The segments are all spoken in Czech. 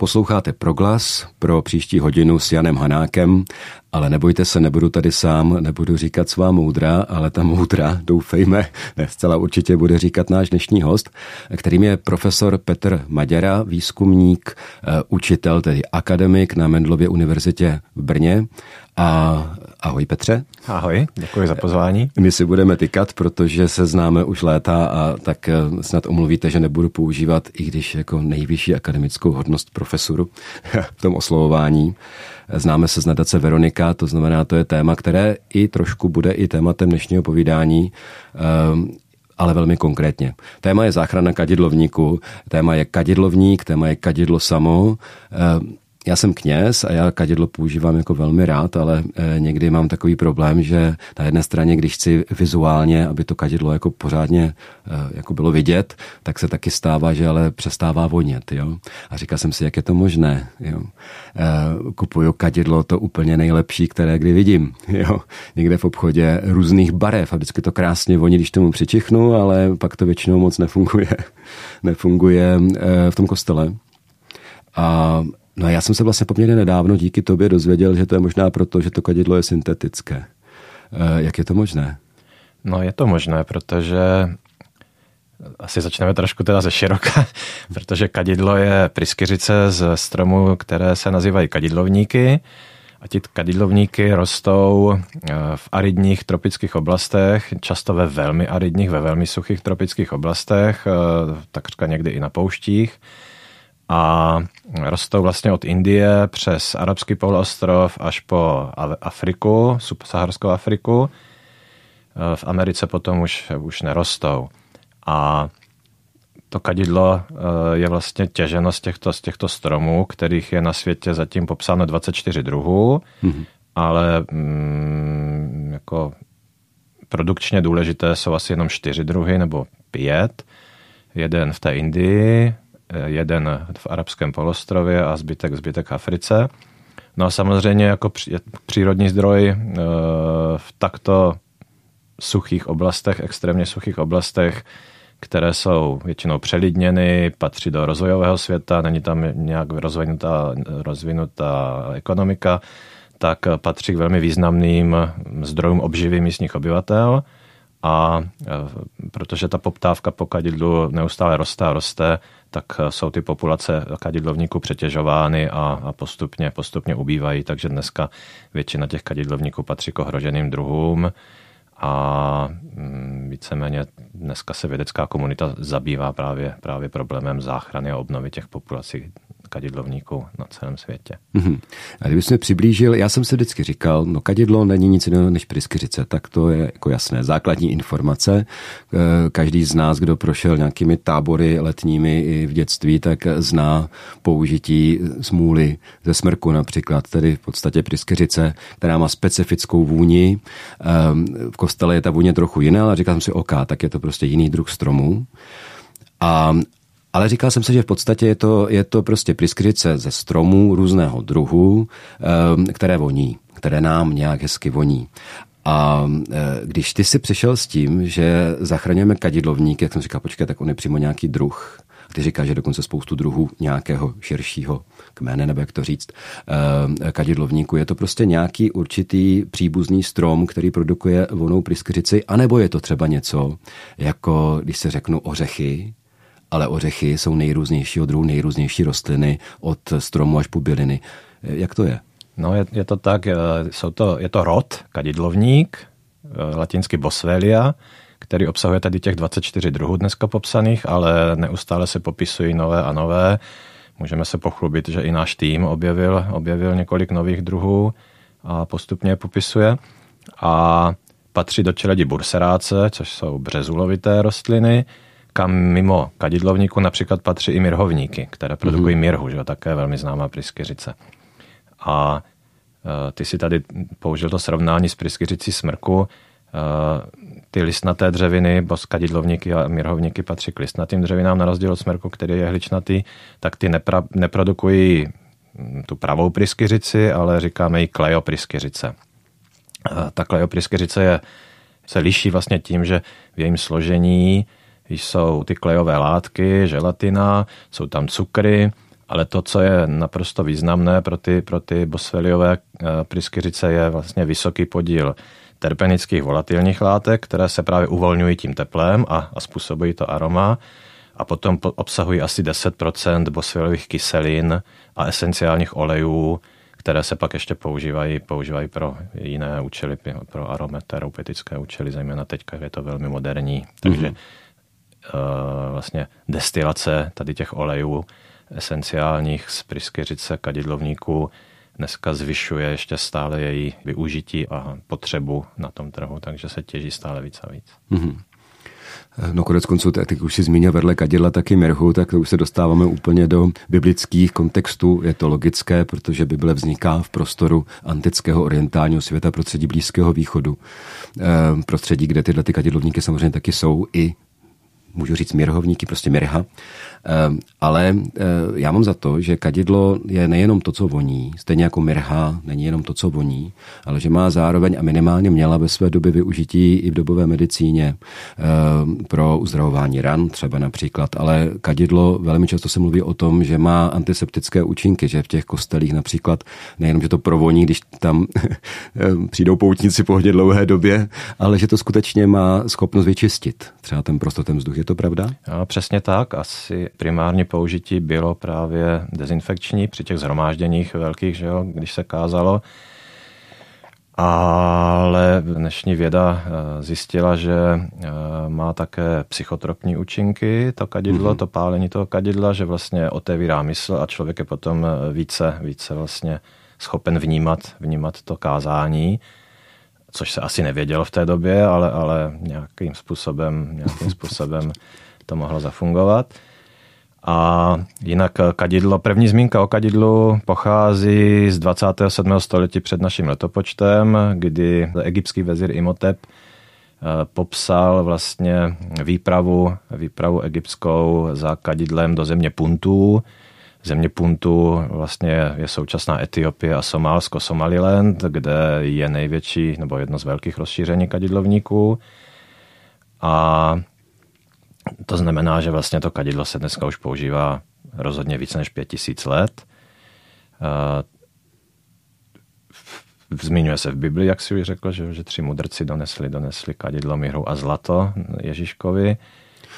Posloucháte Proglas pro příští hodinu s Janem Hanákem, ale nebojte se, nebudu tady sám, nebudu říkat svá moudra, ale ta moudra, doufejme, zcela určitě bude říkat náš dnešní host, kterým je profesor Petr Maďara, výzkumník, učitel, tedy akademik na Mendelově univerzitě v Brně. Ahoj Petře. Ahoj, děkuji za pozvání. My si budeme tykat, protože se známe už léta a tak snad omluvíte, že nebudu používat, i když jako nejvyšší akademickou hodnost profesoru v tom oslovování. Známe se z nadace Veronika, to znamená, to je téma, které i trošku bude i tématem dnešního povídání, ale velmi konkrétně. Téma je záchrana kadidlovníku, téma je kadidlovník, téma je kadidlo samo. Já jsem kněz a já kadidlo používám jako velmi rád, ale někdy mám takový problém, že na jedné straně, když chci vizuálně, aby to kadidlo jako pořádně jako bylo vidět, tak se taky stává, že ale přestává vonět. Jo? A říkal jsem si, jak je to možné. Jo? Kupuju kadidlo, to úplně nejlepší, které kdy vidím. Jo? Někde v obchodě různých barev a vždycky to krásně voní, když tomu přičichnu, ale pak to většinou moc nefunguje. Nefunguje v tom kostele. No já jsem se vlastně poměrně nedávno díky tobě dozvěděl, že to je možná proto, že to kadidlo je syntetické. Jak je to možné? No je to možné, protože asi začneme trošku teda ze široka, protože kadidlo je pryskyřice z stromů, které se nazývají kadidlovníky a ti kadidlovníky rostou v aridních tropických oblastech, často ve velmi aridních, ve velmi suchých tropických oblastech, takřka někdy i na pouštích. A rostou vlastně od Indie přes Arabský poloostrov až po Afriku, subsaharskou Afriku. V Americe potom už nerostou. A to kadidlo je vlastně těženo z těchto stromů, kterých je na světě zatím popsáno 24 druhů, ale jako produkčně důležité jsou asi jenom 4 druhy nebo 5. Jeden v té Indii, jeden v Arabském polostrově a zbytek Africe. No a samozřejmě jako přírodní zdroj v takto suchých oblastech, extrémně suchých oblastech, které jsou většinou přelidněny, patří do rozvojového světa, není tam nějak rozvinutá ekonomika, tak patří k velmi významným zdrojům obživy místních obyvatel. A protože ta poptávka po kadidlu neustále roste, tak jsou ty populace kadidlovníků přetěžovány a postupně ubývají, takže dneska většina těch kadidlovníků patří k ohroženým druhům a víceméně dneska se vědecká komunita zabývá právě problémem záchrany a obnovy těch populací kadidlovníků na celém světě. A kdyby jsme přiblížil, já jsem si vždycky říkal, no kadidlo není nic jiného než pryskyřice, tak to je jako jasné, základní informace. Každý z nás, kdo prošel nějakými tábory letními i v dětství, tak zná použití smůly ze smrku například, tedy v podstatě pryskyřice, která má specifickou vůni. V kostele je ta vůně trochu jiná, ale říkal jsem si, OK, tak je to prostě jiný druh stromů. Ale říkal jsem si, že v podstatě je to prostě pryskyřice ze stromů různého druhu, které voní, které nám nějak hezky voní. A když ty si přišel s tím, že zachraňujeme kadidlovník, jak jsem říkal, počkej, tak on je přímo nějaký druh. A ty říkáš, že dokonce spoustu druhů nějakého širšího kmene, nebo jak to říct, kadidlovníku. Je to prostě nějaký určitý příbuzný strom, který produkuje vonou pryskyřici, anebo je to třeba něco, jako když se řeknou ořechy, ale ořechy jsou nejrůznějšího druhu, nejrůznější rostliny od stromu až po byliny. Jak to je? No je to tak, je to rod, kadidlovník, latinsky Boswellia, který obsahuje tady těch 24 druhů dneska popsaných, ale neustále se popisují nové a nové. Můžeme se pochlubit, že i náš tým objevil několik nových druhů a postupně je popisuje. A patří do čeledi burseráce, což jsou březulovité rostliny, kam mimo kadidlovníku například patří i mirhovníky, které produkují mirhu, že? Také velmi známá pryskyřice. A ty si tady použil to srovnání s pryskyřicí smrku. Ty listnaté dřeviny, bo kadidlovníky a mirhovníky patří k listnatým dřevinám, na rozdíl od smrku, který je jehličnatý, tak ty neprodukují tu pravou pryskyřici, ale říkáme ji kleopryskyřice. Ta kleopryskyřice se liší vlastně tím, že v jejím složení jsou ty klejové látky, želatina, jsou tam cukry Ale to, co je naprosto významné pro ty Boswelliové pryskyřice, je vlastně vysoký podíl terpenických volatilních látek, které se právě uvolňují tím teplem a způsobují to aroma. A potom obsahují asi 10% Boswelliových kyselin a esenciálních olejů, které se pak ještě používají pro jiné účely, pro aromaterapeutické účely, zejména teďka je to velmi moderní. Takže vlastně destilace tady těch olejů esenciálních z pryskyřice kadidlovníků dneska zvyšuje ještě stále její využití a potřebu na tom trhu, takže se těží stále víc a víc. Mm-hmm. No konec konců, tak už si zmínil vedle kadidla taky mirhu, tak to už se dostáváme úplně do biblických kontextů. Je to logické, protože Bible vzniká v prostoru antického orientálního světa, prostředí Blízkého východu. Prostředí, kde tyhle ty kadidlovníky samozřejmě taky jsou i, můžu říct, mirhovníky, prostě mirha. Ale já mám za to, že kadidlo je nejenom to, co voní, stejně jako mirha není jenom to, co voní, ale že má zároveň a minimálně měla ve své době využití i v dobové medicíně pro uzdravování ran třeba například, ale kadidlo velmi často se mluví o tom, že má antiseptické účinky, že v těch kostelích například nejenom, že to provoní, když tam přijdou poutníci po hodně dlouhé době, ale že to skutečně má schopnost vyčistit třeba ten prostor, ten vzduch. Je to pravda? No, přesně tak. Asi primární použití bylo právě dezinfekční při těch shromážděních velkých, že jo, když se kázalo. Ale dnešní věda zjistila, že má také psychotropní účinky to kadidlo, to pálení toho kadidla, že vlastně otevírá mysl a člověk je potom více vlastně schopen vnímat to kázání. Což se asi nevědělo v té době, ale nějakým způsobem to mohlo zafungovat. A jinak kadidlo, první zmínka o kadidlu pochází z 27. století před naším letopočtem, kdy egyptský vezír Imhotep popsal vlastně výpravu egyptskou za kadidlem do země Puntů. Země Puntu vlastně je současná Etiopie a Somálsko, Somaliland, kde je největší nebo jedno z velkých rozšíření kadidlovníků. A to znamená, že vlastně to kadidlo se dneska už používá rozhodně víc než 5000 let. Zmiňuje se v Bibli, jak si už řekl, že 3 mudrci donesli kadidlo, mihru a zlato Ježíškovi.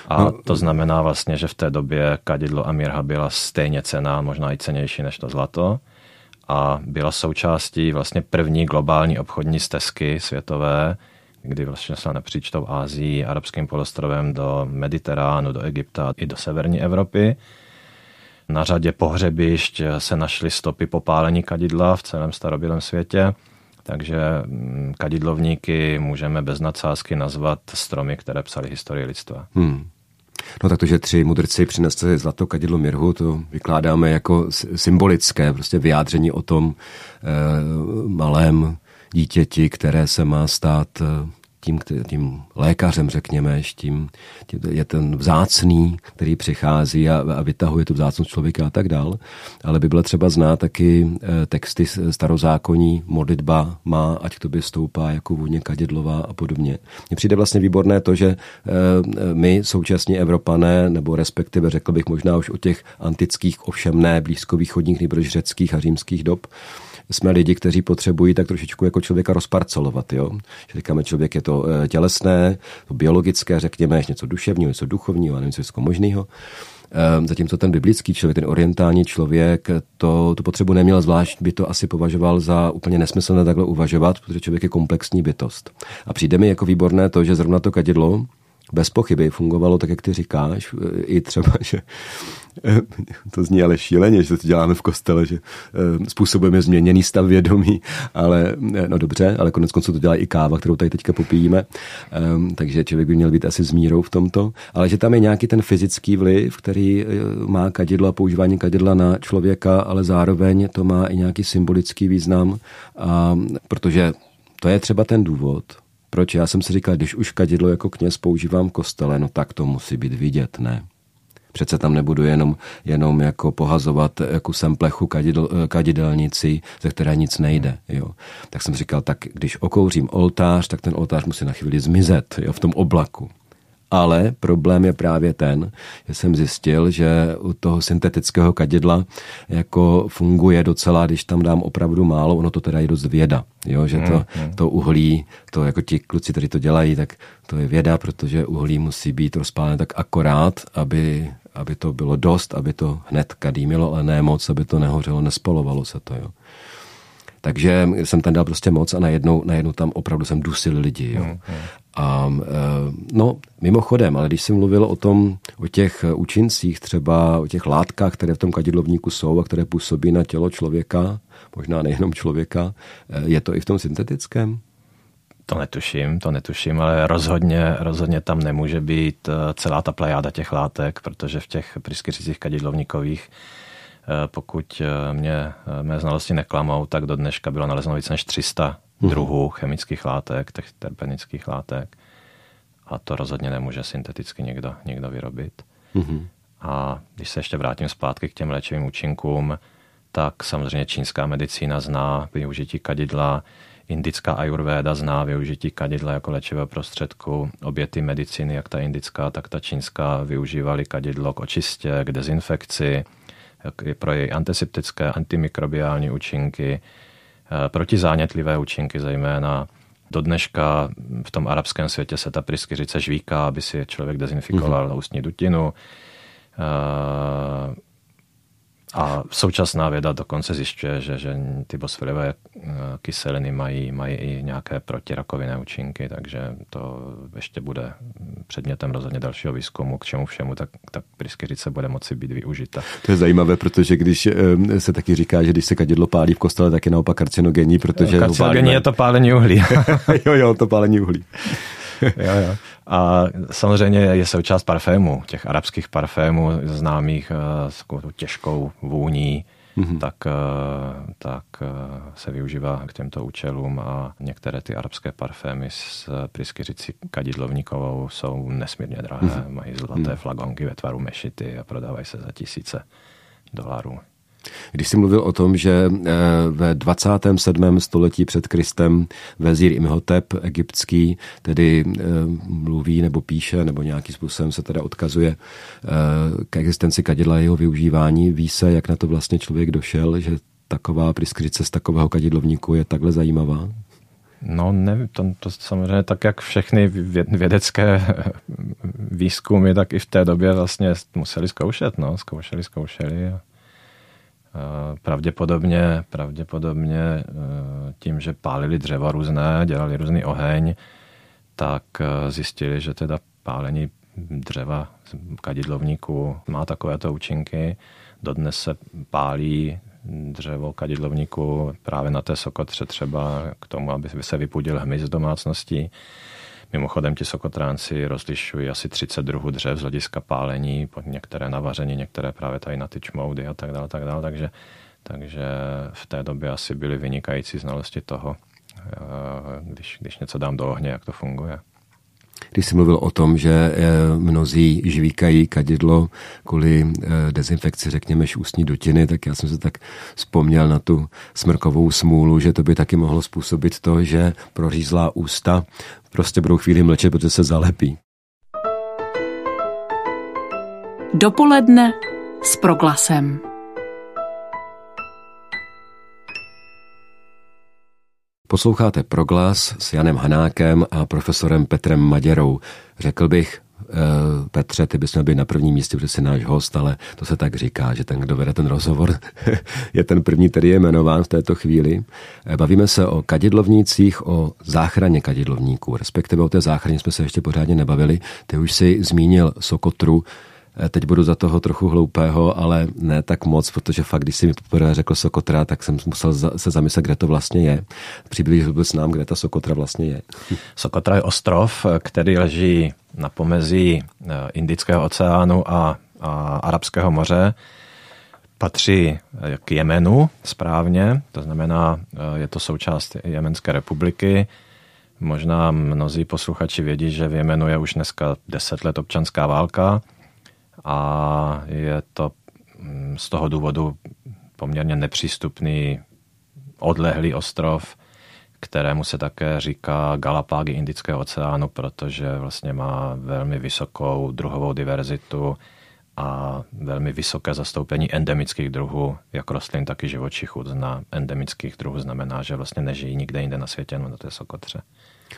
A to znamená vlastně, že v té době kadidlo a mirha byla stejně cenná, možná i cennější než to zlato. A byla součástí vlastně první globální obchodní stezky světové, kdy vlastně šla napříč tou Asií, Arabským polostrovem do Mediteránu, do Egypta i do severní Evropy. Na řadě pohřebišť se našly stopy popálení kadidla v celém starobylém světě. Takže kadidlovníky můžeme bez nadsázky nazvat stromy, které psaly historii lidstva. No tak to, že 3 mudrci přinesli zlato, kadidlo, mirhu, to vykládáme jako symbolické, prostě vyjádření o tom malém dítěti, které se má stát tím lékařem, řekněme, tím je ten vzácný, který přichází a vytahuje tu vzácnost člověka a tak dál. Ale Bible třeba zná taky texty starozákonní, modlitba má, ať k tobě stoupá jako vůně kadidlová a podobně. Mně přijde vlastně výborné to, že my současní Evropané, nebo respektive řekl bych možná už o těch antických, ovšem ne blízkovýchodních, nebo řeckých a římských dob, jsme lidi, kteří potřebují tak trošičku jako člověka rozparcelovat, jo. Že říkáme, člověk je to tělesné, to biologické, řekněme, něco duševního, něco duchovního, ale něco možného. Zatímco ten biblický člověk, ten orientální člověk, tu potřebu neměl, zvlášť by to asi považoval za úplně nesmyslné takhle uvažovat, protože člověk je komplexní bytost. A přijde mi jako výborné to, že zrovna to kadidlo bez pochyby fungovalo tak, jak ty říkáš, i třeba, že to zní ale šíleně, že to děláme v kostele, že způsobujeme změněný stav vědomí, ale no dobře, ale koneckonců to dělá i káva, kterou tady teďka popijíme, takže člověk by měl být asi s mírou v tomto, ale že tam je nějaký ten fyzický vliv, který má kadidlo a používání kadidla na člověka, ale zároveň to má i nějaký symbolický význam, a protože to je třeba ten důvod, proč já jsem si říkal, když už kadidlo jako kněz používám v kostele, no tak to musí být vidět, ne? Přece tam nebudu jenom jako pohazovat jako sem plechu kadidelnici, ze které nic nejde. Jo. Tak jsem říkal, tak když okouřím oltář, tak ten oltář musí na chvíli zmizet, jo, v tom oblaku. Ale problém je právě ten, že jsem zjistil, že u toho syntetického kadidla jako funguje docela, když tam dám opravdu málo, ono to teda je dost věda. Jo, že to uhlí, to jako ti kluci, kteří to dělají, tak to je věda, protože uhlí musí být rozpálené tak akorát, aby to bylo dost, aby to hned kadýmilo, ale ne moc, aby to nehořelo, nespalovalo se to, jo. Takže jsem tam dal prostě moc a najednou tam opravdu jsem dusil lidi. Jo. A, no, mimochodem, ale když jsem mluvil o těch účincích, třeba o těch látkách, které v tom kadidlovníku jsou a které působí na tělo člověka, možná nejenom člověka, je to i v tom syntetickém? To netuším, ale rozhodně tam nemůže být celá ta plejáda těch látek, protože v těch pryskyřicích kadidlovníkových, pokud mě mé znalosti neklamou, tak do dneška bylo nalezeno více než 300 druhů chemických látek, těch terpenických látek. A to rozhodně nemůže synteticky někdo vyrobit. A když se ještě vrátím zpátky k těm léčivým účinkům, tak samozřejmě čínská medicína zná využití kadidla, indická ajurvéda zná využití kadidla jako léčivého prostředku. Obě ty medicíny, jak ta indická, tak ta čínská, využívali kadidlo k očistě, k dezinfekci, pro její antiseptické, antimikrobiální účinky, protizánětlivé účinky zejména. Do dneška v tom arabském světě se ta pryskyřice žvíká, aby si člověk dezinfikoval ústní dutinu. A současná věda dokonce zjišťuje, že ty boswelliové kyseliny mají i nějaké protirakovinné účinky, takže to ještě bude předmětem rozhodně dalšího výzkumu, k čemu všemu tak pryskyřice bude moci být využita. To je zajímavé, protože když se taky říká, že když se kadidlo pálí v kostele, tak je naopak karcinogenní, protože... Karcinogenní je to pálení uhlí. jo, to pálení uhlí. Jo. A samozřejmě je součást parfému, těch arabských parfémů známých s těžkou vůní, tak se využívá k těmto účelům a některé ty arabské parfémy s pryskyřicí kadidlovníkovou jsou nesmírně drahé, mají zlaté flagonky ve tvaru mešity a prodávají se za $1000. Když jsi mluvil o tom, že ve 27. století před Kristem vezír Imhotep egyptský tedy mluví nebo píše nebo nějakým způsobem se teda odkazuje k existenci kadidla a jeho využívání, ví se, jak na to vlastně člověk došel, že taková pryskyřice z takového kadidlovníku je takhle zajímavá? No nevím, to samozřejmě tak, jak všechny vědecké výzkumy, tak i v té době vlastně museli zkoušet, zkoušeli a... Pravděpodobně tím, že pálili dřeva různé, dělali různý oheň, tak zjistili, že teda pálení dřeva z kadidlovníku má takovéto účinky. Dodnes se pálí dřevo kadidlovníku právě na té Sokotře třeba k tomu, aby se vypudil hmyz z domácností. Mimochodem ti Sokotránci rozlišují asi 30 druhů dřev z hlediska pálení, některé na vaření, některé právě tady na ty čmoudy a tak dále. Takže v té době asi byly vynikající znalosti toho, když něco dám do ohně, jak to funguje. Když jsi mluvil o tom, že mnozí žvíkají kadidlo kvůli dezinfekci, řekněme, ústní dutiny, tak já jsem se tak vzpomněl na tu smrkovou smůlu, že to by taky mohlo způsobit to, že prořízlá ústa prostě budou chvíli mlčet, protože se zalepí. Dopoledne s Proglasem. Posloucháte Proglas s Janem Hanákem a profesorem Petrem Maďarou. Řekl bych, Petře, ty bys měl být na prvním místě, protože jsi náš host, ale to se tak říká, že ten, kdo vede ten rozhovor, je ten první, který je jmenován v této chvíli. Bavíme se o kadidlovnících, o záchraně kadidlovníků, respektive o té záchraně jsme se ještě pořádně nebavili. Ty už jsi zmínil Sokotru. Teď budu za toho trochu hloupého, ale ne tak moc, protože fakt, když si mi poprvé řekl Sokotra, tak jsem musel se zamyslet, kde to vlastně je. Přiblížil bys nám, kde ta Sokotra vlastně je. Sokotra je ostrov, který leží na pomezí Indického oceánu a Arabského moře. Patří k Jemenu správně, to znamená, je to součást Jemenské republiky. Možná mnozí posluchači vědí, že v Jemenu je už dneska 10 let občanská válka. A je to z toho důvodu poměrně nepřístupný, odlehlý ostrov, kterému se také říká Galapágy Indického oceánu, protože vlastně má velmi vysokou druhovou diverzitu a velmi vysoké zastoupení endemických druhů, jak rostlin, tak i živočichů. Na endemických druhů znamená, že vlastně nežijí nikde jinde na světě, jenom na té Sokotře.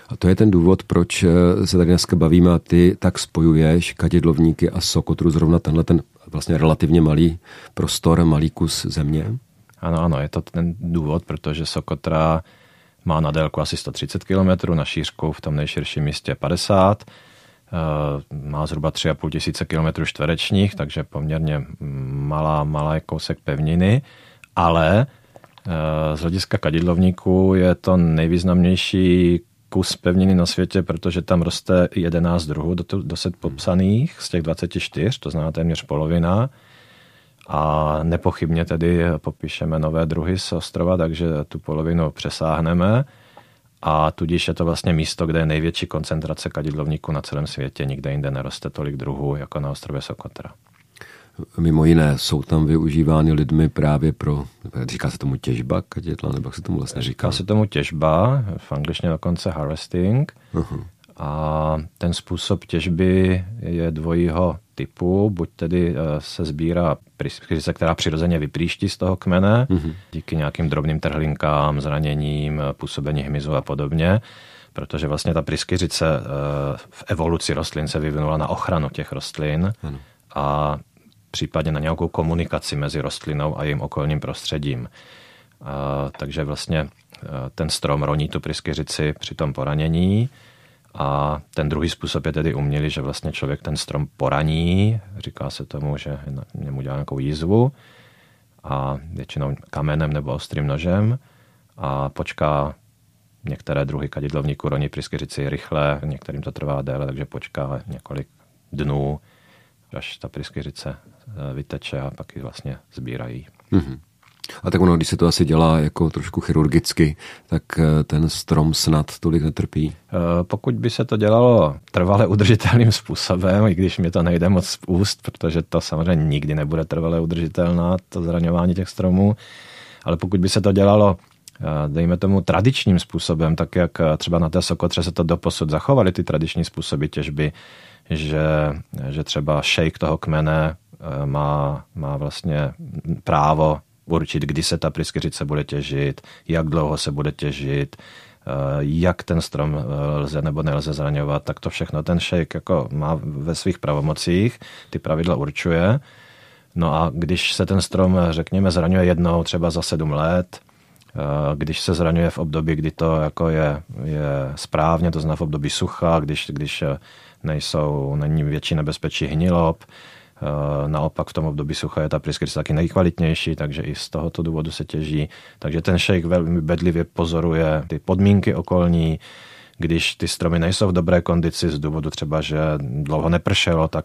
A to je ten důvod, proč se tady dneska bavíme a ty tak spojuješ kadidlovníky a Sokotru, zrovna tenhle ten vlastně relativně malý prostor, malý kus země? Ano, je to ten důvod, protože Sokotra má na délku asi 130 km, na šířku v tom nejširším místě 50 km, má zhruba 3,5 tisíce kilometrů čtverečních, takže poměrně malá kousek pevniny, ale z hlediska kadidlovníků je to nejvýznamnější kus pevniny na světě, protože tam roste 11 druhů dosud popsaných z těch 24, to znamená téměř polovina. A nepochybně tedy popíšeme nové druhy z ostrova, takže tu polovinu přesáhneme. A tudíž je to vlastně místo, kde je největší koncentrace kadidlovníků na celém světě. Nikde jinde neroste tolik druhů jako na ostrově Sokotra. Mimo jiné, jsou tam využívány lidmi právě pro, říká se tomu těžba kadidla, nebo jak se tomu vlastně říká? Říká se tomu těžba, v angličtině dokonce harvesting. A ten způsob těžby je dvojího typu, buď tedy se sbírá pryskyřice, která přirozeně vypříští z toho kmene, díky nějakým drobným trhlinkám, zraněním, působení hmyzu a podobně, protože vlastně ta pryskyřice v evoluci rostlin se vyvinula na ochranu těch rostlin a případně na nějakou komunikaci mezi rostlinou a jejím okolním prostředím. Takže vlastně ten strom roní tu pryskyřici při tom poranění. A ten druhý způsob je tedy umělý, že vlastně člověk ten strom poraní, říká se tomu, že mu dělá nějakou jízvu a většinou kamenem nebo ostrým nožem a počká, některé druhy kadidlovníků roní pryskyřici rychle, některým to trvá déle, takže počká několik dnů, až ta pryskyřice vyteče a pak ji vlastně sbírají. A tak ono, když se to asi dělá jako trošku chirurgicky, tak ten strom snad tolik netrpí? Pokud by se to dělalo trvale udržitelným způsobem, i když mi to nejde moc z úst, protože to samozřejmě nikdy nebude trvale udržitelná, to zraňování těch stromů, ale pokud by se to dělalo, dejme tomu, tradičním způsobem, tak jak třeba na té Sokotře se to doposud zachovaly ty tradiční způsoby těžby, že třeba šejk toho kmene má vlastně právo určit, kdy se ta pryskyřice bude těžit, jak dlouho se bude těžit, jak ten strom lze nebo nelze zraňovat, tak to všechno ten šejk jako má ve svých pravomocích, ty pravidla určuje. No a když se ten strom, řekněme, zraňuje jednou třeba za 7 let, když se zraňuje v období, kdy to jako je správně, to znamená v období sucha, když není větší nebezpečí hnilob, naopak v tom období sucha je ta pryskyřice taky nejkvalitnější, takže i z tohoto důvodu se těží. Takže ten šejk velmi bedlivě pozoruje ty podmínky okolní. Když ty stromy nejsou v dobré kondici z důvodu třeba, že dlouho nepršelo, tak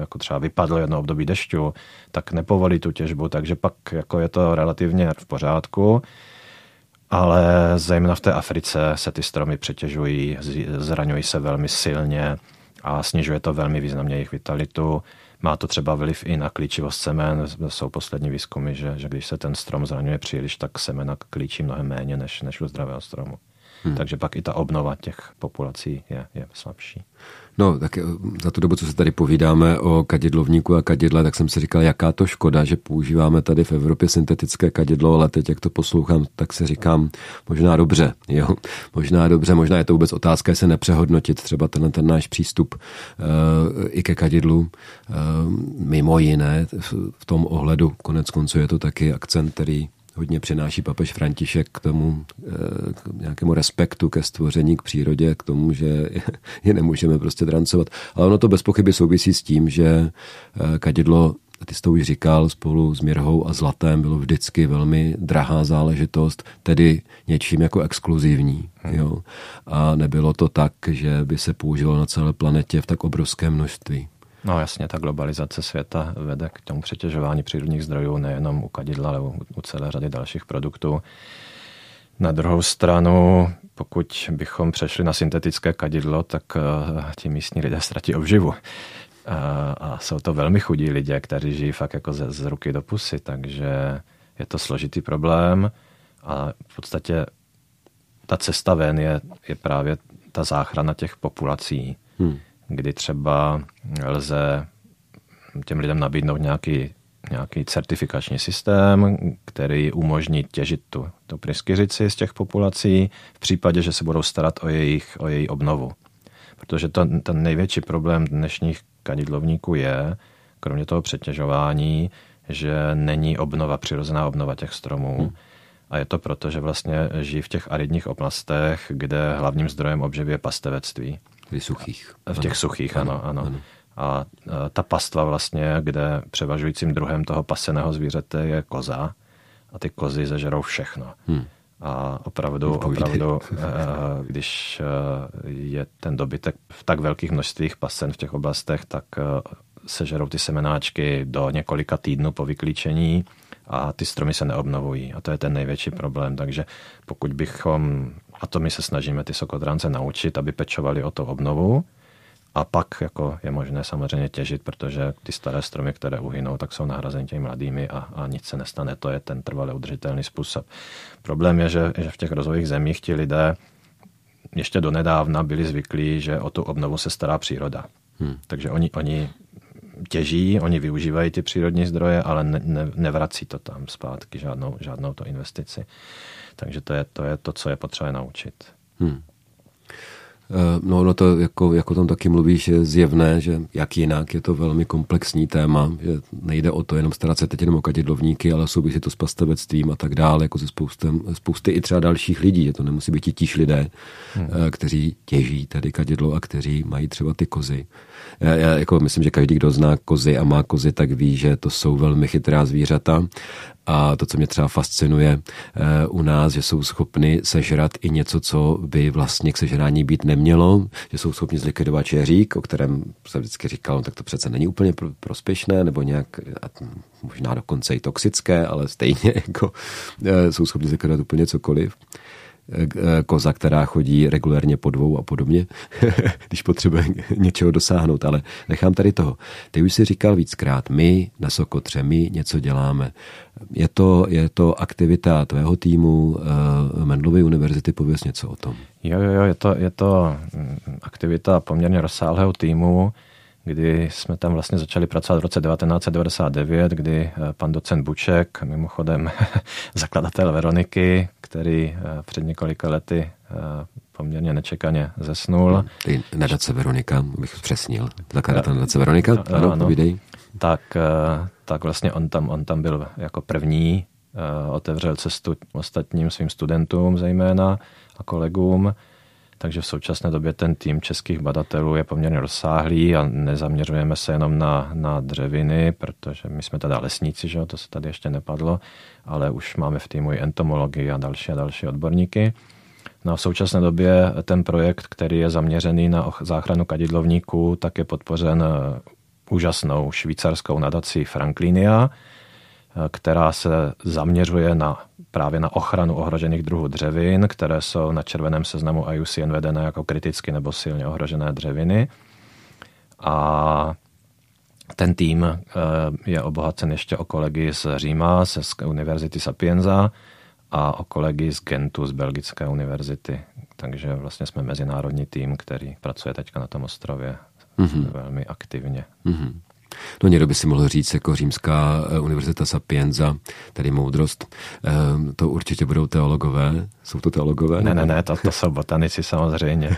jako třeba vypadlo jedno období dešťu, tak nepovolí tu těžbu, takže pak jako je to relativně v pořádku. Ale zejména v té Africe se ty stromy přetěžují, zraňují se velmi silně a snižuje to velmi významně jejich vitalitu. Má to třeba vliv i na klíčivost semen. Jsou poslední výzkumy, že když se ten strom zraňuje příliš, tak semena klíčí mnohem méně než u zdravého stromu. Takže pak i ta obnova těch populací je slabší. No, tak za tu dobu, co se tady povídáme o kadidlovníku a kadidle, tak jsem si říkal, jaká to škoda, že používáme tady v Evropě syntetické kadidlo, ale teď, jak to poslouchám, tak si říkám, možná dobře, jo, možná je to vůbec otázka, jestli nepřehodnotit třeba ten náš přístup i ke kadidlu, mimo jiné, v tom ohledu, konec konců je to taky akcent, který hodně přináší papež František k tomu k nějakému respektu ke stvoření, k přírodě, k tomu, že je nemůžeme prostě drancovat. Ale ono to bez pochyby souvisí s tím, že kadidlo, ty jsi to už říkal, spolu s mirhou a zlatem bylo vždycky velmi drahá záležitost, tedy něčím jako exkluzivní. Jo? A nebylo to tak, že by se použilo na celé planetě v tak obrovském množství. No jasně, ta globalizace světa vede k tomu přetěžování přírodních zdrojů nejenom u kadidla, ale u celé řady dalších produktů. Na druhou stranu, pokud bychom přešli na syntetické kadidlo, tak ti místní lidé ztratí obživu. A jsou to velmi chudí lidé, kteří žijí fakt jako z ruky do pusy, takže je to složitý problém a v podstatě ta cesta ven je právě ta záchrana těch populací, kdy třeba lze těm lidem nabídnout nějaký certifikační systém, který umožní těžit tu pryskyřici z těch populací v případě, že se budou starat o její obnovu. Protože ten největší problém dnešních kadidlovníků je, kromě toho přetěžování, že není přirozená obnova těch stromů. A je to proto, že vlastně žijí v těch aridních oblastech, kde hlavním zdrojem obživy je pastevectví. V suchých. V těch suchých, ano. A ta pastva vlastně, kde převažujícím druhem toho paseného zvířete je koza a ty kozy zežerou všechno. A opravdu, když je ten dobytek v tak velkých množstvích pasen v těch oblastech, tak sežerou ty semenáčky do několika týdnů po vyklíčení a ty stromy se neobnovují. A to je ten největší problém. Takže pokud bychom, a to my se snažíme ty sokotrance naučit, aby pečovali o to obnovu, a pak jako je možné samozřejmě těžit, protože ty staré stromy, které uhynou, tak jsou nahrazeny těmi mladými a nic se nestane. To je ten trvale udržitelný způsob. Problém je, že v těch rozvojových zemích ti lidé ještě donedávna byli zvyklí, že o tu obnovu se stará příroda. Takže oni těží, oni využívají ty přírodní zdroje, ale nevrací to tam zpátky, žádnou to investici. Takže to je to, co je potřeba naučit. No to, jako tam taky mluvíš, je zjevné, že jak jinak je to velmi komplexní téma, že nejde o to jenom starat se teď jenom o kadidlovníky, ale souvisí to s pastevectvím a tak dále, jako se spousty i třeba dalších lidí, že to nemusí být tíž lidé, kteří těží tady kadidlo a kteří mají třeba ty kozy. Já jako myslím, že každý, kdo zná kozy a má kozy, tak ví, že to jsou velmi chytrá zvířata. A to, co mě třeba fascinuje u nás, že jsou schopni sežrat i něco, co by vlastně k sežrání být nemělo, že jsou schopni zlikvidovat čeřík, o kterém jsem vždycky říkal, tak to přece není úplně prospěšné, nebo nějak možná dokonce i toxické, ale stejně jako jsou schopni zlikvidovat úplně cokoliv. Koza, která chodí regulérně po dvou a podobně, když potřebuje něčeho dosáhnout, ale nechám tady toho. Ty už jsi říkal víckrát, my na Sokotře, my něco děláme. Je to aktivita tvého týmu Mendelovy univerzity, pověz něco o tom. Jo, je to aktivita poměrně rozsáhlého týmu, kdy jsme tam vlastně začali pracovat v roce 1999, kdy pan docent Buček, mimochodem zakladatel Veroniky, který před několika lety poměrně nečekaně zesnul. Ty nadace Veronika, bych přesnil. Zakladatel nadace Veronika, ano, povídej. Tak vlastně on tam byl jako první, otevřel cestu ostatním svým studentům zejména a kolegům. Takže v současné době ten tým českých badatelů je poměrně rozsáhlý a nezaměřujeme se jenom na dřeviny, protože my jsme teda lesníci, že? To se tady ještě nepadlo, ale už máme v týmu i entomologii a další odborníky. No a v současné době ten projekt, který je zaměřený na záchranu kadidlovníků, tak je podpořen úžasnou švýcarskou nadací Franklinia, která se zaměřuje právě na ochranu ohrožených druhů dřevin, které jsou na červeném seznamu IUCN vedené jako kriticky nebo silně ohrožené dřeviny. A ten tým je obohacen ještě o kolegy z Říma, z univerzity Sapienza a o kolegy z Gentu, z belgické univerzity. Takže vlastně jsme mezinárodní tým, který pracuje teďka na tom ostrově velmi aktivně. No někdo by si mohl říct, jako římská univerzita Sapienza, tedy moudrost, to určitě budou teologové. Jsou to teologové? Ne, to jsou botanici samozřejmě.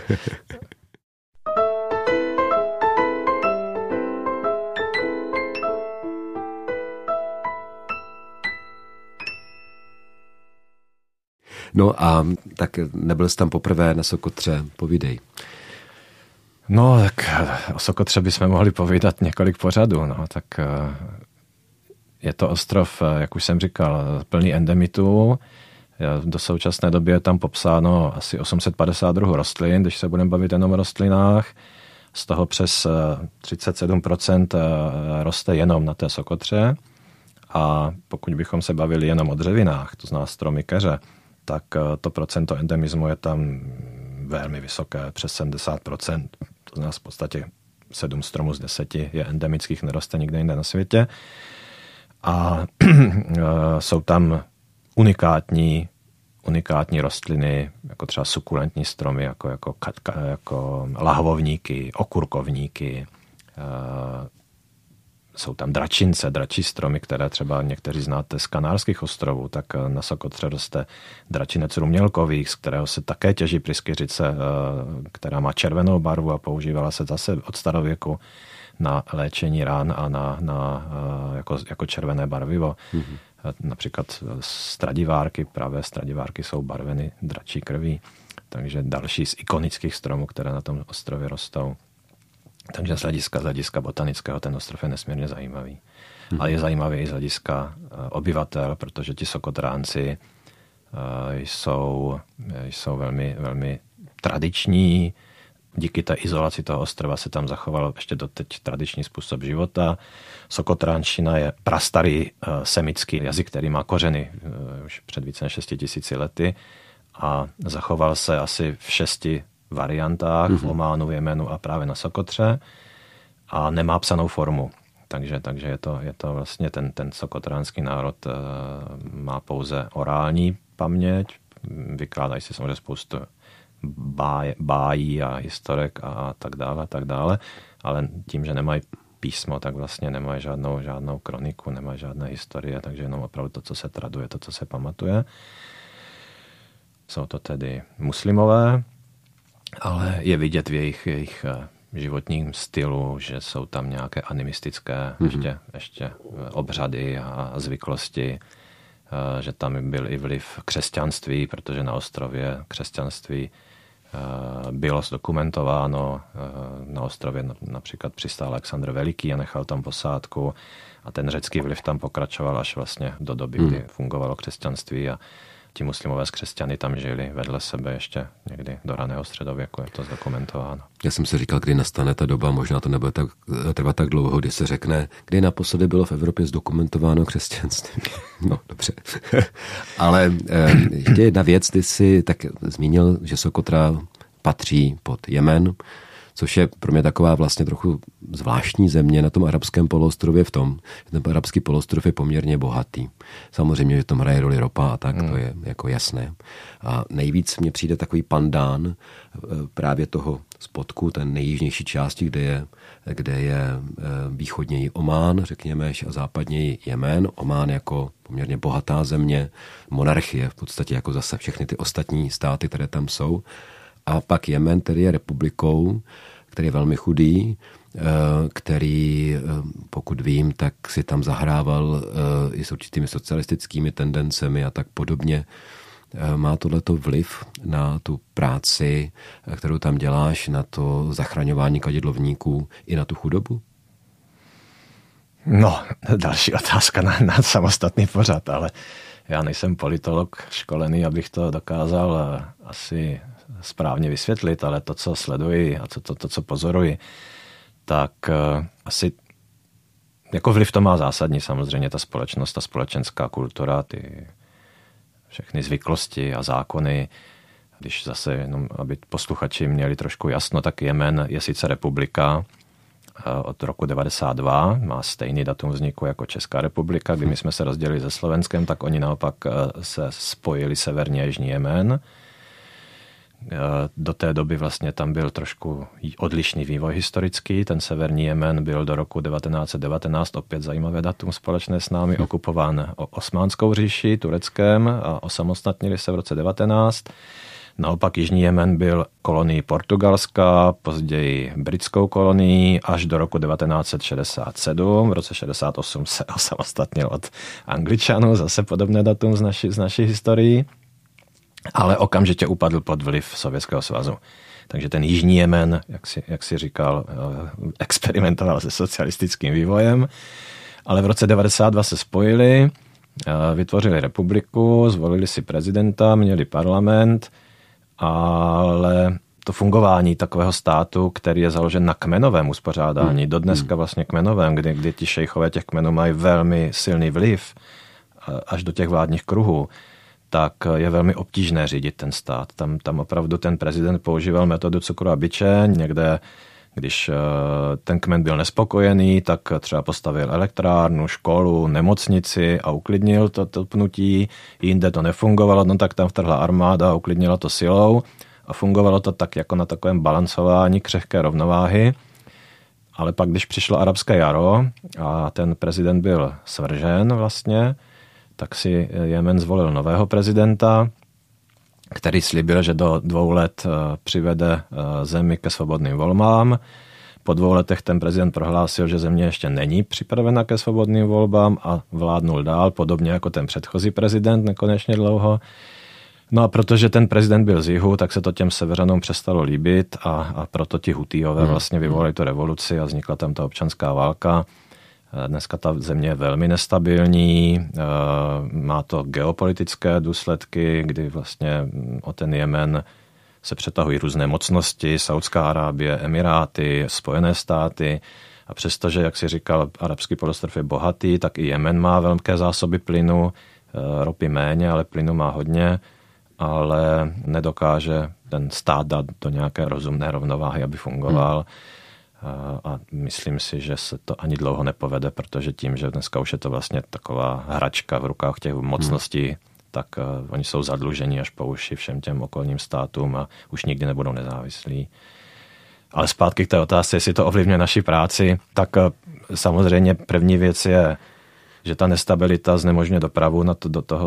No a tak nebyl jsi tam poprvé na Sokotře, povídej. No, tak o Sokotře bychom mohli povídat několik pořadů. No. Tak je to ostrov, jak už jsem říkal, plný endemitů. Do současné doby je tam popsáno asi 852 rostlin, když se budeme bavit jenom o rostlinách. Z toho přes 37% roste jenom na té Sokotře. A pokud bychom se bavili jenom o dřevinách, to znamená stromy keře, tak to procento endemismu je tam velmi vysoké, přes 70%. To znamená v podstatě 7 stromů z 10 je endemických, neroste nikde jinde na světě. A jsou tam unikátní unikátní rostliny, jako třeba sukulentní stromy, jako lahvovníky, okurkovníky. Jsou tam dračince, dračí stromy, které třeba někteří znáte z Kanárských ostrovů, tak na Sokotře roste dračinec rumělkových, z kterého se také těží pryskyřice, která má červenou barvu a používala se zase od starověku na léčení rán a jako červené barvivo. Mm-hmm. Například stradivárky, pravé stradivárky jsou barveny dračí krví, takže další z ikonických stromů, které na tom ostrově rostou. Takže z hlediska botanického ten ostrov je nesmírně zajímavý. Ale je zajímavý i z hlediska obyvatel, protože ti Sokotránci jsou velmi, velmi tradiční. Díky té izolaci toho ostrova se tam zachoval ještě doteď tradiční způsob života. Sokotránština je prastarý semický jazyk, který má kořeny už před více než 6 000 lety a zachoval se asi v 6 variantách v Ománu, v Jemenu a právě na Sokotře a nemá psanou formu. Takže je to vlastně ten sokotránský národ má pouze orální paměť, vykládají si samozřejmě spoustu bájí a historek a tak dále, ale tím, že nemají písmo, tak vlastně nemají žádnou kroniku, nemají žádné historie, takže jenom opravdu to, co se traduje, to, co se pamatuje. Jsou to tedy muslimové, ale je vidět v jejich životním stylu, že jsou tam nějaké animistické ještě obřady a zvyklosti, že tam byl i vliv křesťanství, protože na ostrově křesťanství bylo zdokumentováno. Na ostrově například přistál Alexandr Veliký a nechal tam posádku a ten řecký vliv tam pokračoval až vlastně do doby, kdy fungovalo křesťanství a ti muslimové s křesťany tam žili vedle sebe ještě někdy do raného středověku, je to zdokumentováno. Já jsem si říkal, kdy nastane ta doba, možná to nebude trvat tak dlouho, kdy se řekne, kdy naposledy bylo v Evropě zdokumentováno křesťanství. No, dobře. Ale ještě jedna věc, ty jsi tak zmínil, že Sokotra patří pod Jemen, což je pro mě taková vlastně trochu zvláštní země na tom arabském poloostrově v tom, že ten arabský poloostrov je poměrně bohatý. Samozřejmě, že tam hraje roli ropa a tak, to je jako jasné. A nejvíc mně přijde takový pandán právě toho spodku, ten nejjižnější části, kde je východněji Omán, řekněme, a západněji Jemen. Omán jako poměrně bohatá země, monarchie v podstatě jako zase všechny ty ostatní státy, které tam jsou. A pak Jemen, který je republikou, který je velmi chudý, který, pokud vím, tak si tam zahrával i s určitými socialistickými tendencemi a tak podobně. Má tohleto vliv na tu práci, kterou tam děláš, na to zachraňování kadidlovníků i na tu chudobu? No, další otázka na samostatný pořad, ale já nejsem politolog školený, abych to dokázal asi správně vysvětlit, ale to, co sleduji a to, co pozoruji, tak asi jako vliv to má zásadní samozřejmě ta společnost, ta společenská kultura, ty všechny zvyklosti a zákony. Když zase jenom, aby posluchači měli trošku jasno, tak Jemen je sice republika od roku 1992, má stejný datum vzniku jako Česká republika, kdy my jsme se rozdělili se Slovenskem, tak oni naopak se spojili severní a jižní Jemen. Do té doby vlastně tam byl trošku odlišný vývoj historický. Ten severní Jemen byl do roku 1919, opět zajímavé datum společné s námi, okupován Osmanskou říší, Tureckem a osamostatnili se v roce 19. Naopak jižní Jemen byl kolonií Portugalska, později britskou kolonií až do roku 1967. V roce 68 se osamostatnil od Angličanů, zase podobné datum z naší historii. Ale okamžitě upadl pod vliv Sovětského svazu. Takže ten jižní Jemen, jak si říkal, experimentoval se socialistickým vývojem, ale v roce 1992 se spojili, vytvořili republiku, zvolili si prezidenta, měli parlament, ale to fungování takového státu, který je založen na kmenovém uspořádání, dodneska vlastně kmenovém, kde ti šejchové těch kmenů mají velmi silný vliv až do těch vládních kruhů, tak je velmi obtížné řídit ten stát. Tam opravdu ten prezident používal metodu cukru a biče, někde Když ten kmen byl nespokojený, tak třeba postavil elektrárnu, školu, nemocnici a uklidnil to pnutí. Jinde to nefungovalo, no tak tam vtrhla armáda a uklidnila to silou a fungovalo to tak jako na takovém balancování křehké rovnováhy. Ale pak, když přišlo arabské jaro a ten prezident byl svržen vlastně, tak si Jemen zvolil nového prezidenta, který slíbil, že do 2 let přivede zemi ke svobodným volbám. Po 2 letech ten prezident prohlásil, že země ještě není připravena ke svobodným volbám a vládnul dál, podobně jako ten předchozí prezident nekonečně dlouho. No a protože ten prezident byl z jihu, tak se to těm severanům přestalo líbit a proto ti Hutíjové vlastně vyvolali tu revoluci a vznikla tam ta občanská válka. Dneska ta země je velmi nestabilní, má to geopolitické důsledky, kdy vlastně o ten Jemen se přetahují různé mocnosti, Saudská Arábie, Emiráty, Spojené státy a přestože, jak si říkal, arabský polostrov je bohatý, tak i Jemen má velké zásoby plynu, ropy méně, ale plynu má hodně, ale nedokáže ten stát dát do nějaké rozumné rovnováhy, aby fungoval. A myslím si, že se to ani dlouho nepovede, protože tím, že dneska už je to vlastně taková hračka v rukách těch mocností, tak oni jsou zadluženi až po uši všem těm okolním státům a už nikdy nebudou nezávislí. Ale zpátky k té otázce, jestli to ovlivňuje naši práci, tak samozřejmě první věc je, že ta nestabilita znemožňuje dopravu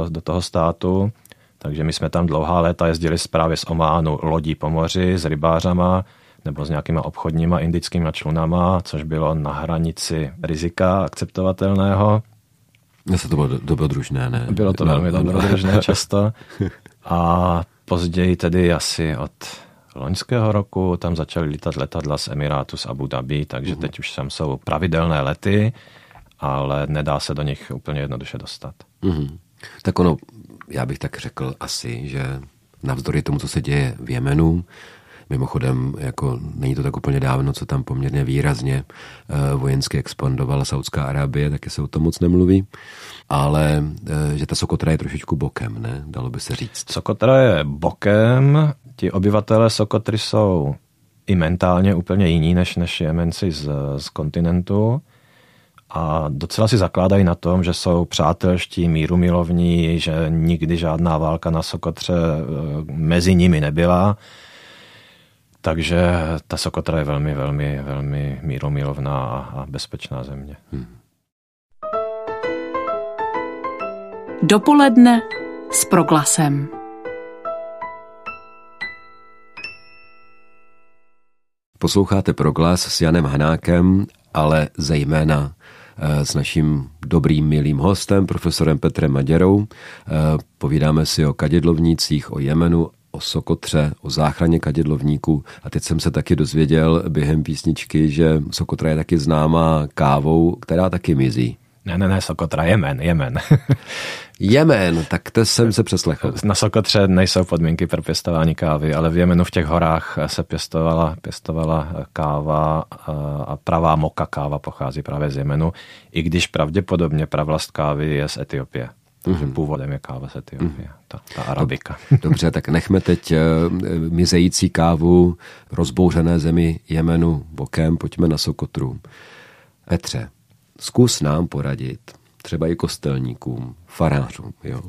do toho státu, takže my jsme tam dlouhá léta jezdili právě z Ománu lodí po moři s rybářama, nebo s nějakýma obchodníma indickýma člunama, což bylo na hranici rizika akceptovatelného. Zase to bylo dobrodružné, ne? Bylo to velmi dobrodružné často. A později tedy asi od loňského roku tam začaly lítat letadla z Emirátu, z Abu Dhabi, takže teď už tam jsou pravidelné lety, ale nedá se do nich úplně jednoduše dostat. Tak ono, já bych tak řekl asi, že navzdory tomu, co se děje v Jemenu, mimochodem, jako není to tak úplně dávno, co tam poměrně výrazně vojensky expandovala Saudská Arábie, taky se o tom moc nemluví, ale že ta Sokotra je trošičku bokem, ne? Dalo by se říct. Sokotra je bokem, ti obyvatelé Sokotry jsou i mentálně úplně jiní než Jemenci z kontinentu a docela si zakládají na tom, že jsou přátelští, mírumilovní, že nikdy žádná válka na Sokotře mezi nimi nebyla. Takže ta Sokotra je velmi, velmi, velmi míromilovná a bezpečná země. Dopoledne s Proglasem. Posloucháte Proglas s Janem Hanákem, ale zejména s naším dobrým, milým hostem, profesorem Petrem Maďarou. Povídáme si o kadidlovnících, o Jemenu, o Sokotře, o záchraně kadidlovníků. A teď jsem se taky dozvěděl během písničky, že Sokotra je taky známá kávou, která taky mizí. Ne, Sokotra, Jemen. Jemen, tak to jsem se přeslechl. Na Sokotře nejsou podmínky pro pěstování kávy, ale v Jemenu v těch horách se pěstovala káva a pravá moka káva pochází právě z Jemenu, i když pravděpodobně pravost kávy je z Etiopie. Takže původem je káva z Etiopie, ta arabika. Dobře, tak nechme teď mizející kávu rozbouřené zemi Jemenu bokem, pojďme na Sokotru. Petře, zkus nám poradit, třeba i kostelníkům, farářům, jo,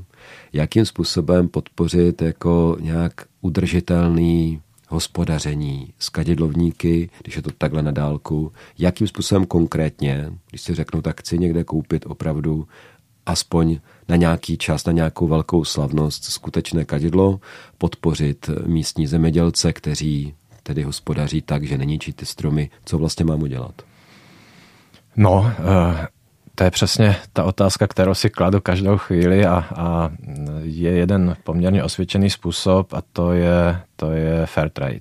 jakým způsobem podpořit jako nějak udržitelný hospodaření s kadidlovníky, když je to takhle na dálku, jakým způsobem konkrétně, když si řeknu, tak chci někde koupit opravdu aspoň na nějaký čas, na nějakou velkou slavnost, skutečné kadidlo, podpořit místní zemědělce, kteří tedy hospodaří tak, že neničí ty stromy. Co vlastně mám udělat? No, to je přesně ta otázka, kterou si kladu každou chvíli a je jeden poměrně osvědčený způsob a to je fair trade.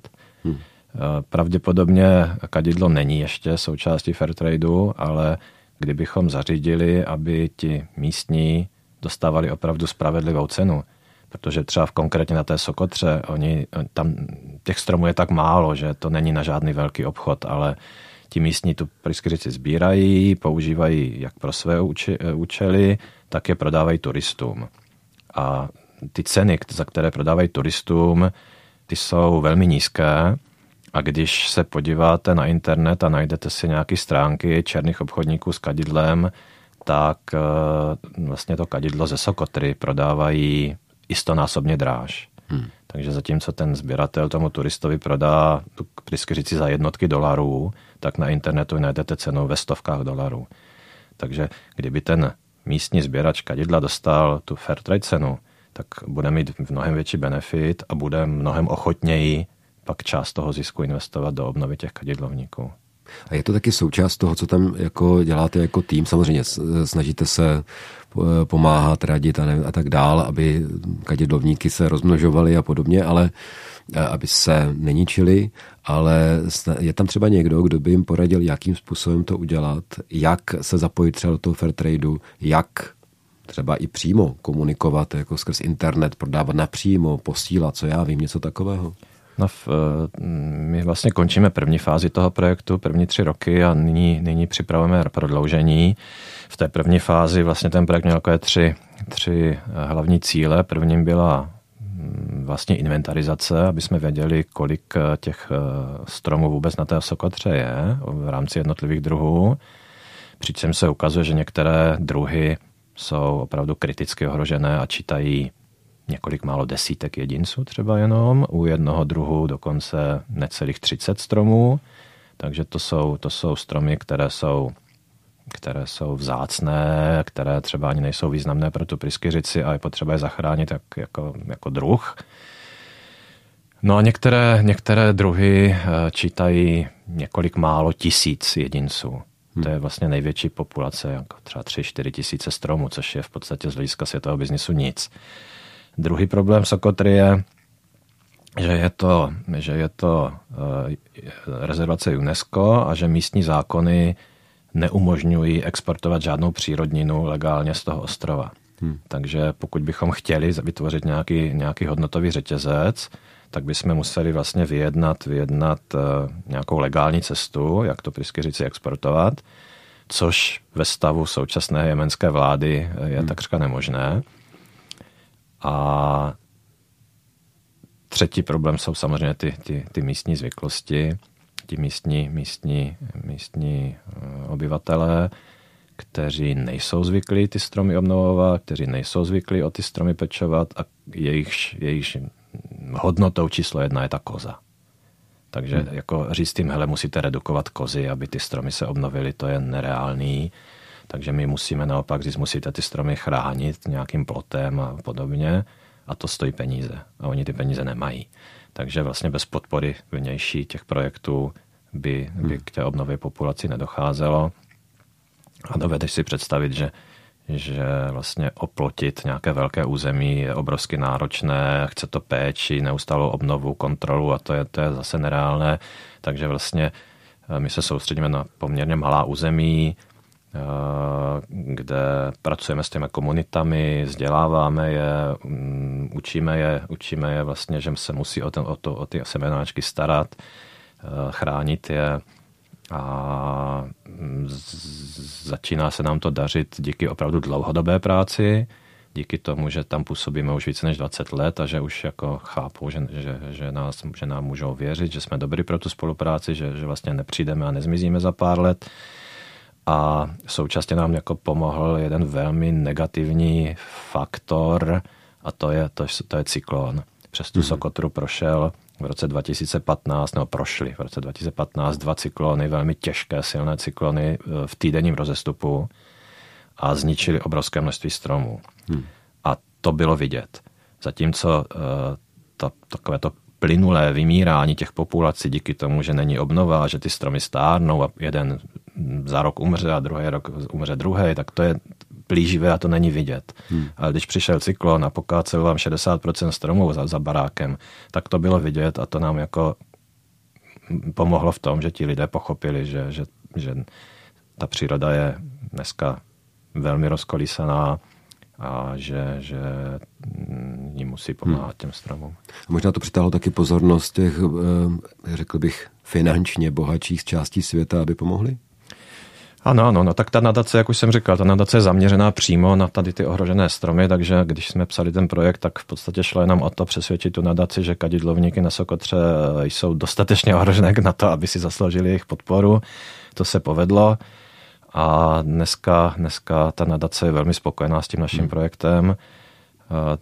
Pravděpodobně kadidlo není ještě součástí fair tradeu, ale kdybychom zařídili, aby ti místní dostávali opravdu spravedlivou cenu, protože třeba konkrétně na té Sokotře, tam těch stromů je tak málo, že to není na žádný velký obchod, ale ti místní tu pryskyřici sbírají, používají jak pro své účely, tak je prodávají turistům. A ty ceny, za které prodávají turistům, ty jsou velmi nízké A když se podíváte na internet a najdete si nějaké stránky černých obchodníků s kadidlem, tak vlastně to kadidlo ze Sokotry prodávají jistonásobně dráž. Takže zatímco ten sběratel tomu turistovi prodá tu pryskyřici za jednotky dolarů, tak na internetu najdete cenu ve stovkách dolarů. Takže kdyby ten místní sběrač kadidla dostal tu fair trade cenu, tak bude mít mnohem větší benefit a bude mnohem ochotněji pak část toho zisku investovat do obnovy těch kadidlovníků. A je to taky součást toho, co tam jako děláte jako tým? Samozřejmě snažíte se pomáhat, radit a tak dál, aby kadidlovníky se rozmnožovaly a podobně, ale aby se neničili, ale je tam třeba někdo, kdo by jim poradil, jakým způsobem to udělat, jak se zapojit třeba do toho fair tradu, jak třeba i přímo komunikovat jako skrz internet, prodávat napřímo, posílat, co já vím, něco takového? No, my vlastně končíme první fázi toho projektu, první 3 roky a nyní připravujeme prodloužení. V té první fázi vlastně ten projekt měl takové 3 hlavní cíle. Prvním byla vlastně inventarizace, aby jsme věděli, kolik těch stromů vůbec na té Sokotře je v rámci jednotlivých druhů. Přičemž se ukazuje, že některé druhy jsou opravdu kriticky ohrožené a čítají několik málo desítek jedinců třeba jenom, u jednoho druhu dokonce necelých 30 stromů, takže to jsou stromy, které jsou vzácné, které třeba ani nejsou významné pro tu pryskyřici a je potřeba je zachránit jako druh. No a některé druhy čítají několik málo tisíc jedinců. To je vlastně největší populace, jako třeba 3-4 tisíce stromů, což je v podstatě z hlediska světového biznisu nic. Druhý problém Sokotry je, že je to rezervace UNESCO a že místní zákony neumožňují exportovat žádnou přírodninu legálně z toho ostrova. Takže pokud bychom chtěli vytvořit nějaký hodnotový řetězec, tak bychom museli vlastně vyjednat nějakou legální cestu, jak to pryskyřici exportovat, což ve stavu současné jemenské vlády je takřka nemožné. A třetí problém jsou samozřejmě ty místní zvyklosti, ti místní obyvatelé, kteří nejsou zvyklí ty stromy obnovovat, kteří nejsou zvyklí o ty stromy pečovat a jejich hodnotou číslo 1 je ta koza. Takže jako říct jim, hele, musíte redukovat kozy, aby ty stromy se obnovily, to je nereálný. Takže my musíme naopak říct, musíte ty stromy chránit nějakým plotem a podobně a to stojí peníze a oni ty peníze nemají. Takže vlastně bez podpory vnější těch projektů by k té obnově populaci nedocházelo a dovedeš si představit, že vlastně oplotit nějaké velké území je obrovsky náročné, chce to péči, neustálou obnovu, kontrolu a to je zase nereálné. Takže vlastně my se soustředíme na poměrně malá území, kde pracujeme s těmi komunitami, vzděláváme je, učíme je vlastně, že se musí o ty semenáčky starat, chránit je a začíná se nám to dařit díky opravdu dlouhodobé práci, díky tomu, že tam působíme už více než 20 let a že už jako chápou, že nám můžou věřit, že jsme dobrý pro tu spolupráci, že vlastně nepřijdeme a nezmizíme za pár let. A současně nám jako pomohl jeden velmi negativní faktor a to je cyklon. Přes tu Sokotru prošly v roce 2015 2 cyklony, velmi těžké, silné cyklony v týdenním rozestupu a zničili obrovské množství stromů. A to bylo vidět. Zatímco takovéto plynulé vymírání těch populací díky tomu, že není obnova, že ty stromy stárnou a jeden za rok umře a druhý rok umře druhý, tak to je plíživé a to není vidět. Ale když přišel cyklon a pokácel vám 60% stromů za barákem, tak to bylo vidět a to nám jako pomohlo v tom, že ti lidé pochopili, že ta příroda je dneska velmi rozkolísaná a že jim musí pomáhat těm stromům. A možná to přitáhlo taky pozornost těch, řekl bych, finančně bohatších částí světa, aby pomohli? Ano, tak ta nadace, jak už jsem říkal, ta nadace je zaměřená přímo na tady ty ohrožené stromy, takže když jsme psali ten projekt, tak v podstatě šlo jenom o to přesvědčit tu nadaci, že kadidlovníky na Sokotře jsou dostatečně ohrožené na to, aby si zasloužili jejich podporu. To se povedlo a dneska ta nadace je velmi spokojená s tím naším projektem.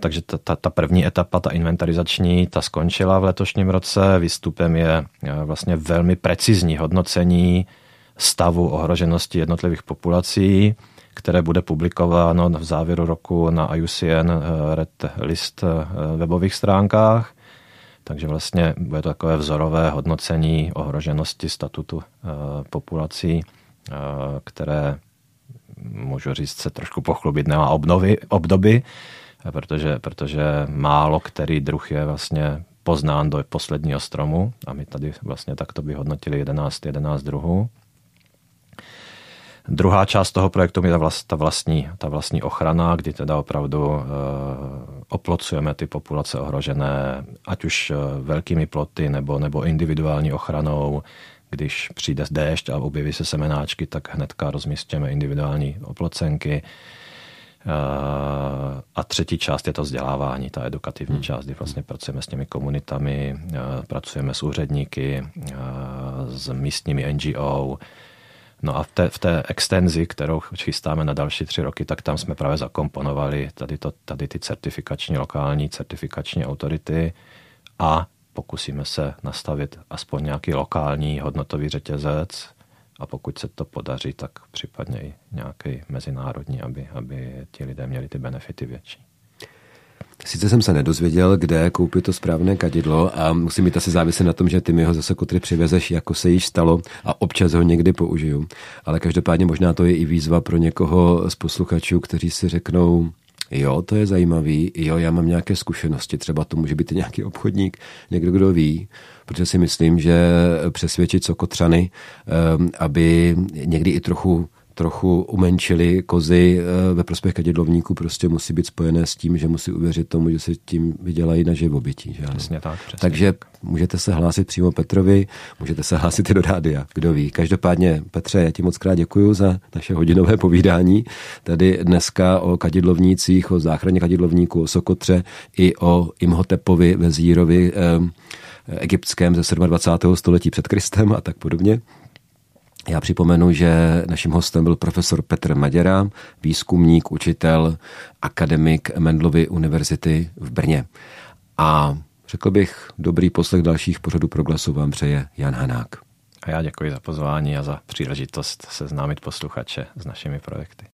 Takže ta první etapa, ta inventarizační, ta skončila v letošním roce. Výstupem je vlastně velmi precizní hodnocení stavu ohroženosti jednotlivých populací, které bude publikováno v závěru roku na IUCN Red List webových stránkách. Takže vlastně bude to takové vzorové hodnocení ohroženosti statutu populací, které, můžu říct, se trošku pochlubit, nemá obdoby, protože málo který druh je vlastně poznán do posledního stromu a my tady vlastně takto by hodnotili 11 druhů. Druhá část toho projektu je ta vlastní ochrana, kdy teda opravdu oplocujeme ty populace ohrožené, ať už velkými ploty nebo individuální ochranou. Když přijde déšť a objeví se semenáčky, tak hnedka rozmístěme individuální oplocenky. A třetí část je to vzdělávání, ta edukativní část, kdy vlastně pracujeme s těmi komunitami, pracujeme s úředníky, s místními NGO. No a v té extenzi, kterou chystáme na další 3 roky, tak tam jsme právě zakomponovali tady ty lokální certifikační autority a pokusíme se nastavit aspoň nějaký lokální hodnotový řetězec a pokud se to podaří, tak případně i nějaký mezinárodní, aby ti lidé měli ty benefity větší. Sice jsem se nedozvěděl, kde koupit to správné kadidlo a musím mít asi závisí na tom, že ty mi ho ze Sokotry přivezeš, jako se již stalo a občas ho někdy použiju. Ale každopádně možná to je i výzva pro někoho z posluchačů, kteří si řeknou, jo, to je zajímavý, jo, já mám nějaké zkušenosti, třeba to může být nějaký obchodník, někdo, kdo ví, protože si myslím, že přesvědčit Sokotřany, aby někdy i trochu umenčili kozy ve prospěch kadidlovníků, prostě musí být spojené s tím, že musí uvěřit tomu, že se tím vydělají na živobytí. Přesně tak, přesně. Takže můžete se hlásit přímo Petrovi, můžete se hlásit i do rádia, kdo ví. Každopádně, Petře, já ti moc krát děkuju za naše hodinové povídání. Tady dneska o kadidlovnících, o záchraně kadidlovníků, o Sokotře i o Imhotepovi, vezírovi egyptském ze 27. století před Kristem a tak podobně. Já připomenu, že naším hostem byl profesor Petr Maďara, výzkumník, učitel, akademik Mendelovy univerzity v Brně. A řekl bych, dobrý poslech dalších pořadů Proglasu vám přeje Jan Hanák. A já děkuji za pozvání a za příležitost seznámit posluchače s našimi projekty.